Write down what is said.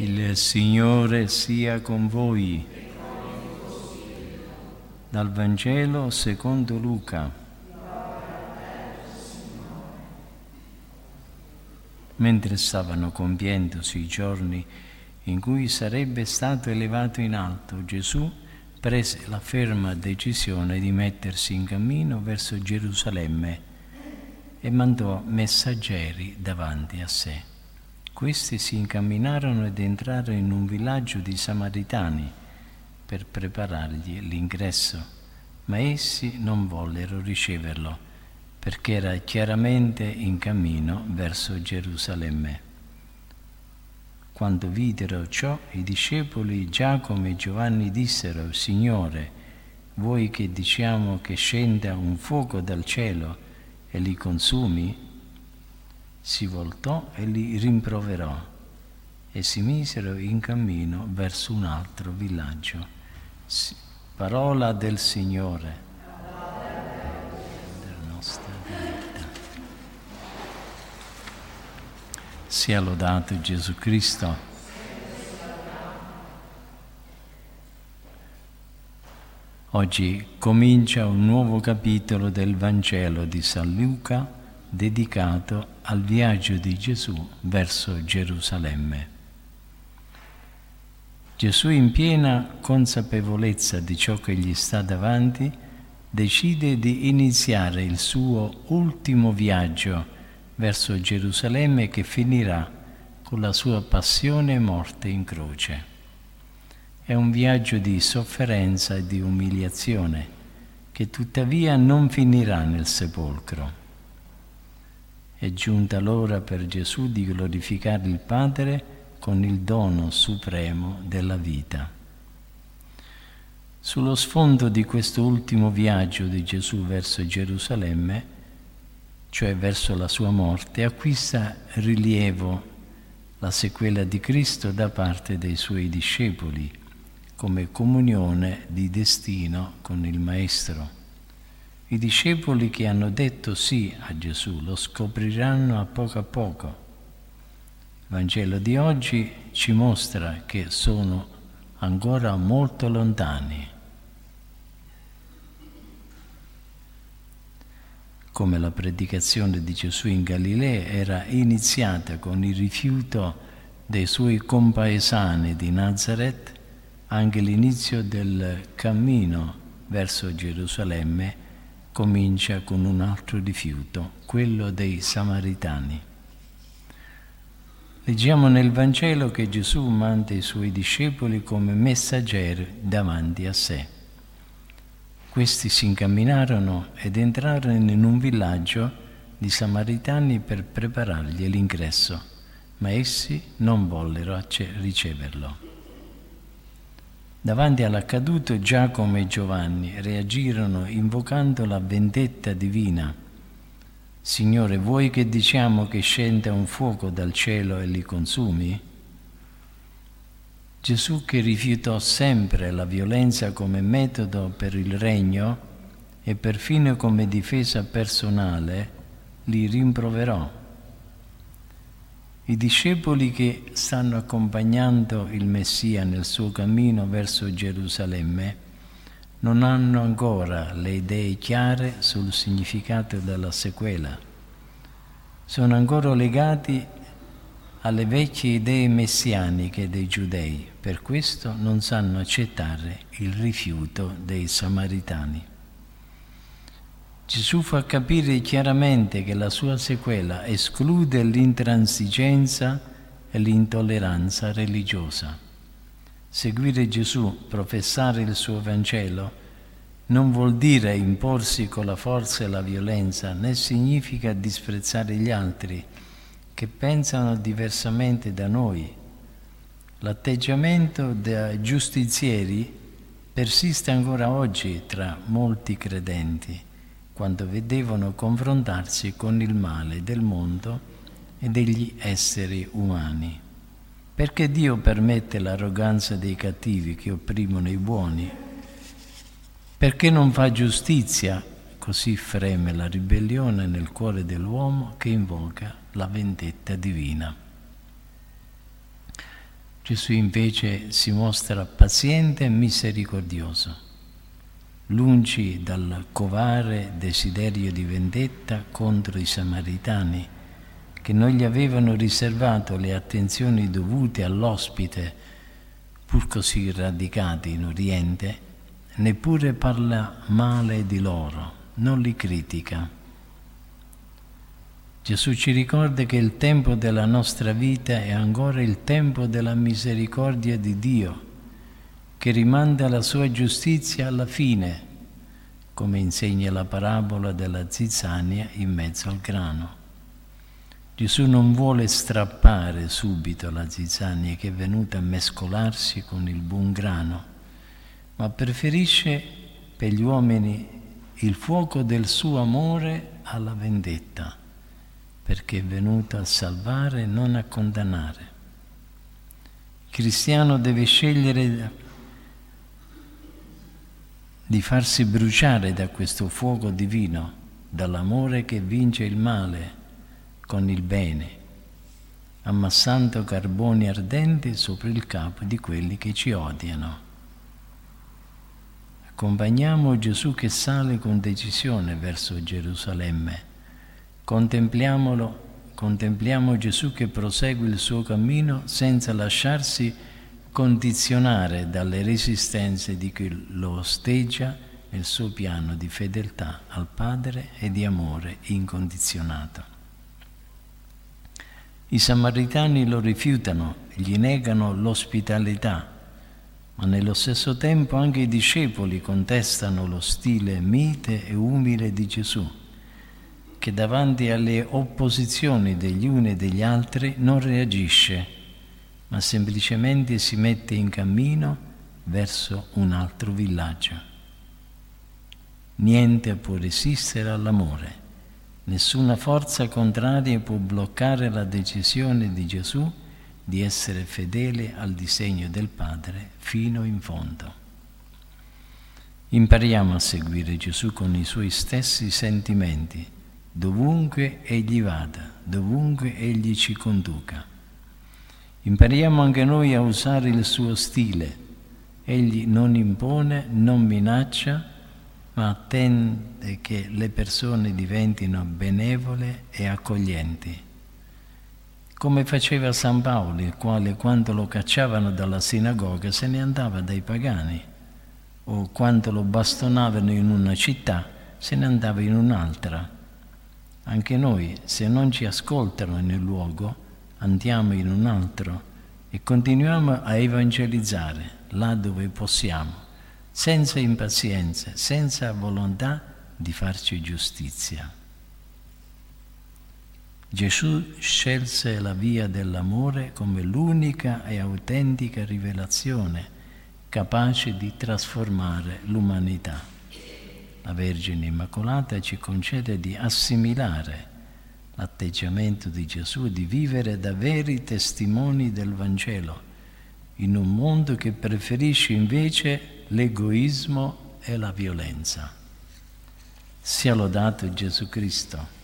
Il Signore sia con voi. Dal Vangelo secondo Luca. Mentre stavano compiendosi i giorni in cui sarebbe stato elevato in alto, Gesù prese la ferma decisione di mettersi in cammino verso Gerusalemme e mandò messaggeri davanti a sé. Questi si incamminarono ed entrarono in un villaggio di Samaritani per preparargli l'ingresso, ma essi non vollero riceverlo, perché era chiaramente in cammino verso Gerusalemme. Quando videro ciò, i discepoli Giacomo e Giovanni dissero: «Signore, vuoi che diciamo che scenda un fuoco dal cielo e li consumi?» Si voltò e li rimproverò, e si misero in cammino verso un altro villaggio. Parola del Signore. Della nostra vita. Sia lodato Gesù Cristo. Oggi comincia un nuovo capitolo del Vangelo di San Luca, dedicato al viaggio di Gesù verso Gerusalemme. Gesù, in piena consapevolezza di ciò che gli sta davanti, decide di iniziare il suo ultimo viaggio verso Gerusalemme, che finirà con la sua passione e morte in croce. È un viaggio di sofferenza e di umiliazione, che tuttavia non finirà nel sepolcro. È giunta l'ora per Gesù di glorificare il Padre con il dono supremo della vita. Sullo sfondo di questo ultimo viaggio di Gesù verso Gerusalemme, cioè verso la sua morte, acquista rilievo la sequela di Cristo da parte dei suoi discepoli, come comunione di destino con il Maestro. I discepoli che hanno detto sì a Gesù lo scopriranno a poco. Il Vangelo di oggi ci mostra che sono ancora molto lontani. Come la predicazione di Gesù in Galilea era iniziata con il rifiuto dei suoi compaesani di Nazareth, anche l'inizio del cammino verso Gerusalemme comincia con un altro rifiuto, quello dei Samaritani. Leggiamo nel Vangelo che Gesù manda i suoi discepoli come messaggeri davanti a sé. Questi si incamminarono ed entrarono in un villaggio di Samaritani per preparargli l'ingresso, ma essi non vollero riceverlo. Davanti all'accaduto, Giacomo e Giovanni reagirono invocando la vendetta divina. «Signore, vuoi che diciamo che scenda un fuoco dal cielo e li consumi?» Gesù, che rifiutò sempre la violenza come metodo per il regno e perfino come difesa personale, li rimproverò. I discepoli che stanno accompagnando il Messia nel suo cammino verso Gerusalemme non hanno ancora le idee chiare sul significato della sequela. Sono ancora legati alle vecchie idee messianiche dei giudei, per questo non sanno accettare il rifiuto dei Samaritani. Gesù fa capire chiaramente che la sua sequela esclude l'intransigenza e l'intolleranza religiosa. Seguire Gesù, professare il suo Vangelo, non vuol dire imporsi con la forza e la violenza, né significa disprezzare gli altri che pensano diversamente da noi. L'atteggiamento da giustizieri persiste ancora oggi tra molti credenti, quando vedevano confrontarsi con il male del mondo e degli esseri umani. Perché Dio permette l'arroganza dei cattivi che opprimono i buoni? Perché non fa giustizia? Così freme la ribellione nel cuore dell'uomo che invoca la vendetta divina. Gesù invece si mostra paziente e misericordioso, lungi dal covare desiderio di vendetta contro i samaritani, che non gli avevano riservato le attenzioni dovute all'ospite, pur così radicati in Oriente, neppure parla male di loro, non li critica. Gesù ci ricorda che il tempo della nostra vita è ancora il tempo della misericordia di Dio, che rimanda la sua giustizia alla fine, come insegna la parabola della zizzania in mezzo al grano. Gesù non vuole strappare subito la zizzania che è venuta a mescolarsi con il buon grano, ma preferisce per gli uomini il fuoco del suo amore alla vendetta, perché è venuto a salvare e non a condannare. Il cristiano deve scegliere di farsi bruciare da questo fuoco divino, dall'amore che vince il male con il bene, ammassando carboni ardenti sopra il capo di quelli che ci odiano. Accompagniamo Gesù che sale con decisione verso Gerusalemme, contempliamo Gesù che prosegue il suo cammino senza lasciarsi condizionare dalle resistenze di chi lo osteggia nel suo piano di fedeltà al Padre e di amore incondizionato. I samaritani lo rifiutano, gli negano l'ospitalità, ma nello stesso tempo anche i discepoli contestano lo stile mite e umile di Gesù, che davanti alle opposizioni degli uni e degli altri non reagisce, ma semplicemente si mette in cammino verso un altro villaggio. Niente può resistere all'amore, nessuna forza contraria può bloccare la decisione di Gesù di essere fedele al disegno del Padre fino in fondo. Impariamo a seguire Gesù con i suoi stessi sentimenti, dovunque egli vada, dovunque egli ci conduca. Impariamo anche noi a usare il suo stile. Egli non impone, non minaccia, ma attende che le persone diventino benevole e accoglienti. Come faceva San Paolo, il quale quando lo cacciavano dalla sinagoga se ne andava dai pagani, o quando lo bastonavano in una città se ne andava in un'altra. Anche noi, se non ci ascoltano nel luogo, andiamo in un altro e continuiamo a evangelizzare là dove possiamo, senza impazienza, senza volontà di farci giustizia. Gesù scelse la via dell'amore come l'unica e autentica rivelazione capace di trasformare l'umanità. La Vergine Immacolata ci concede di assimilare l'atteggiamento di Gesù è di vivere da veri testimoni del Vangelo in un mondo che preferisce invece l'egoismo e la violenza. Sia lodato Gesù Cristo.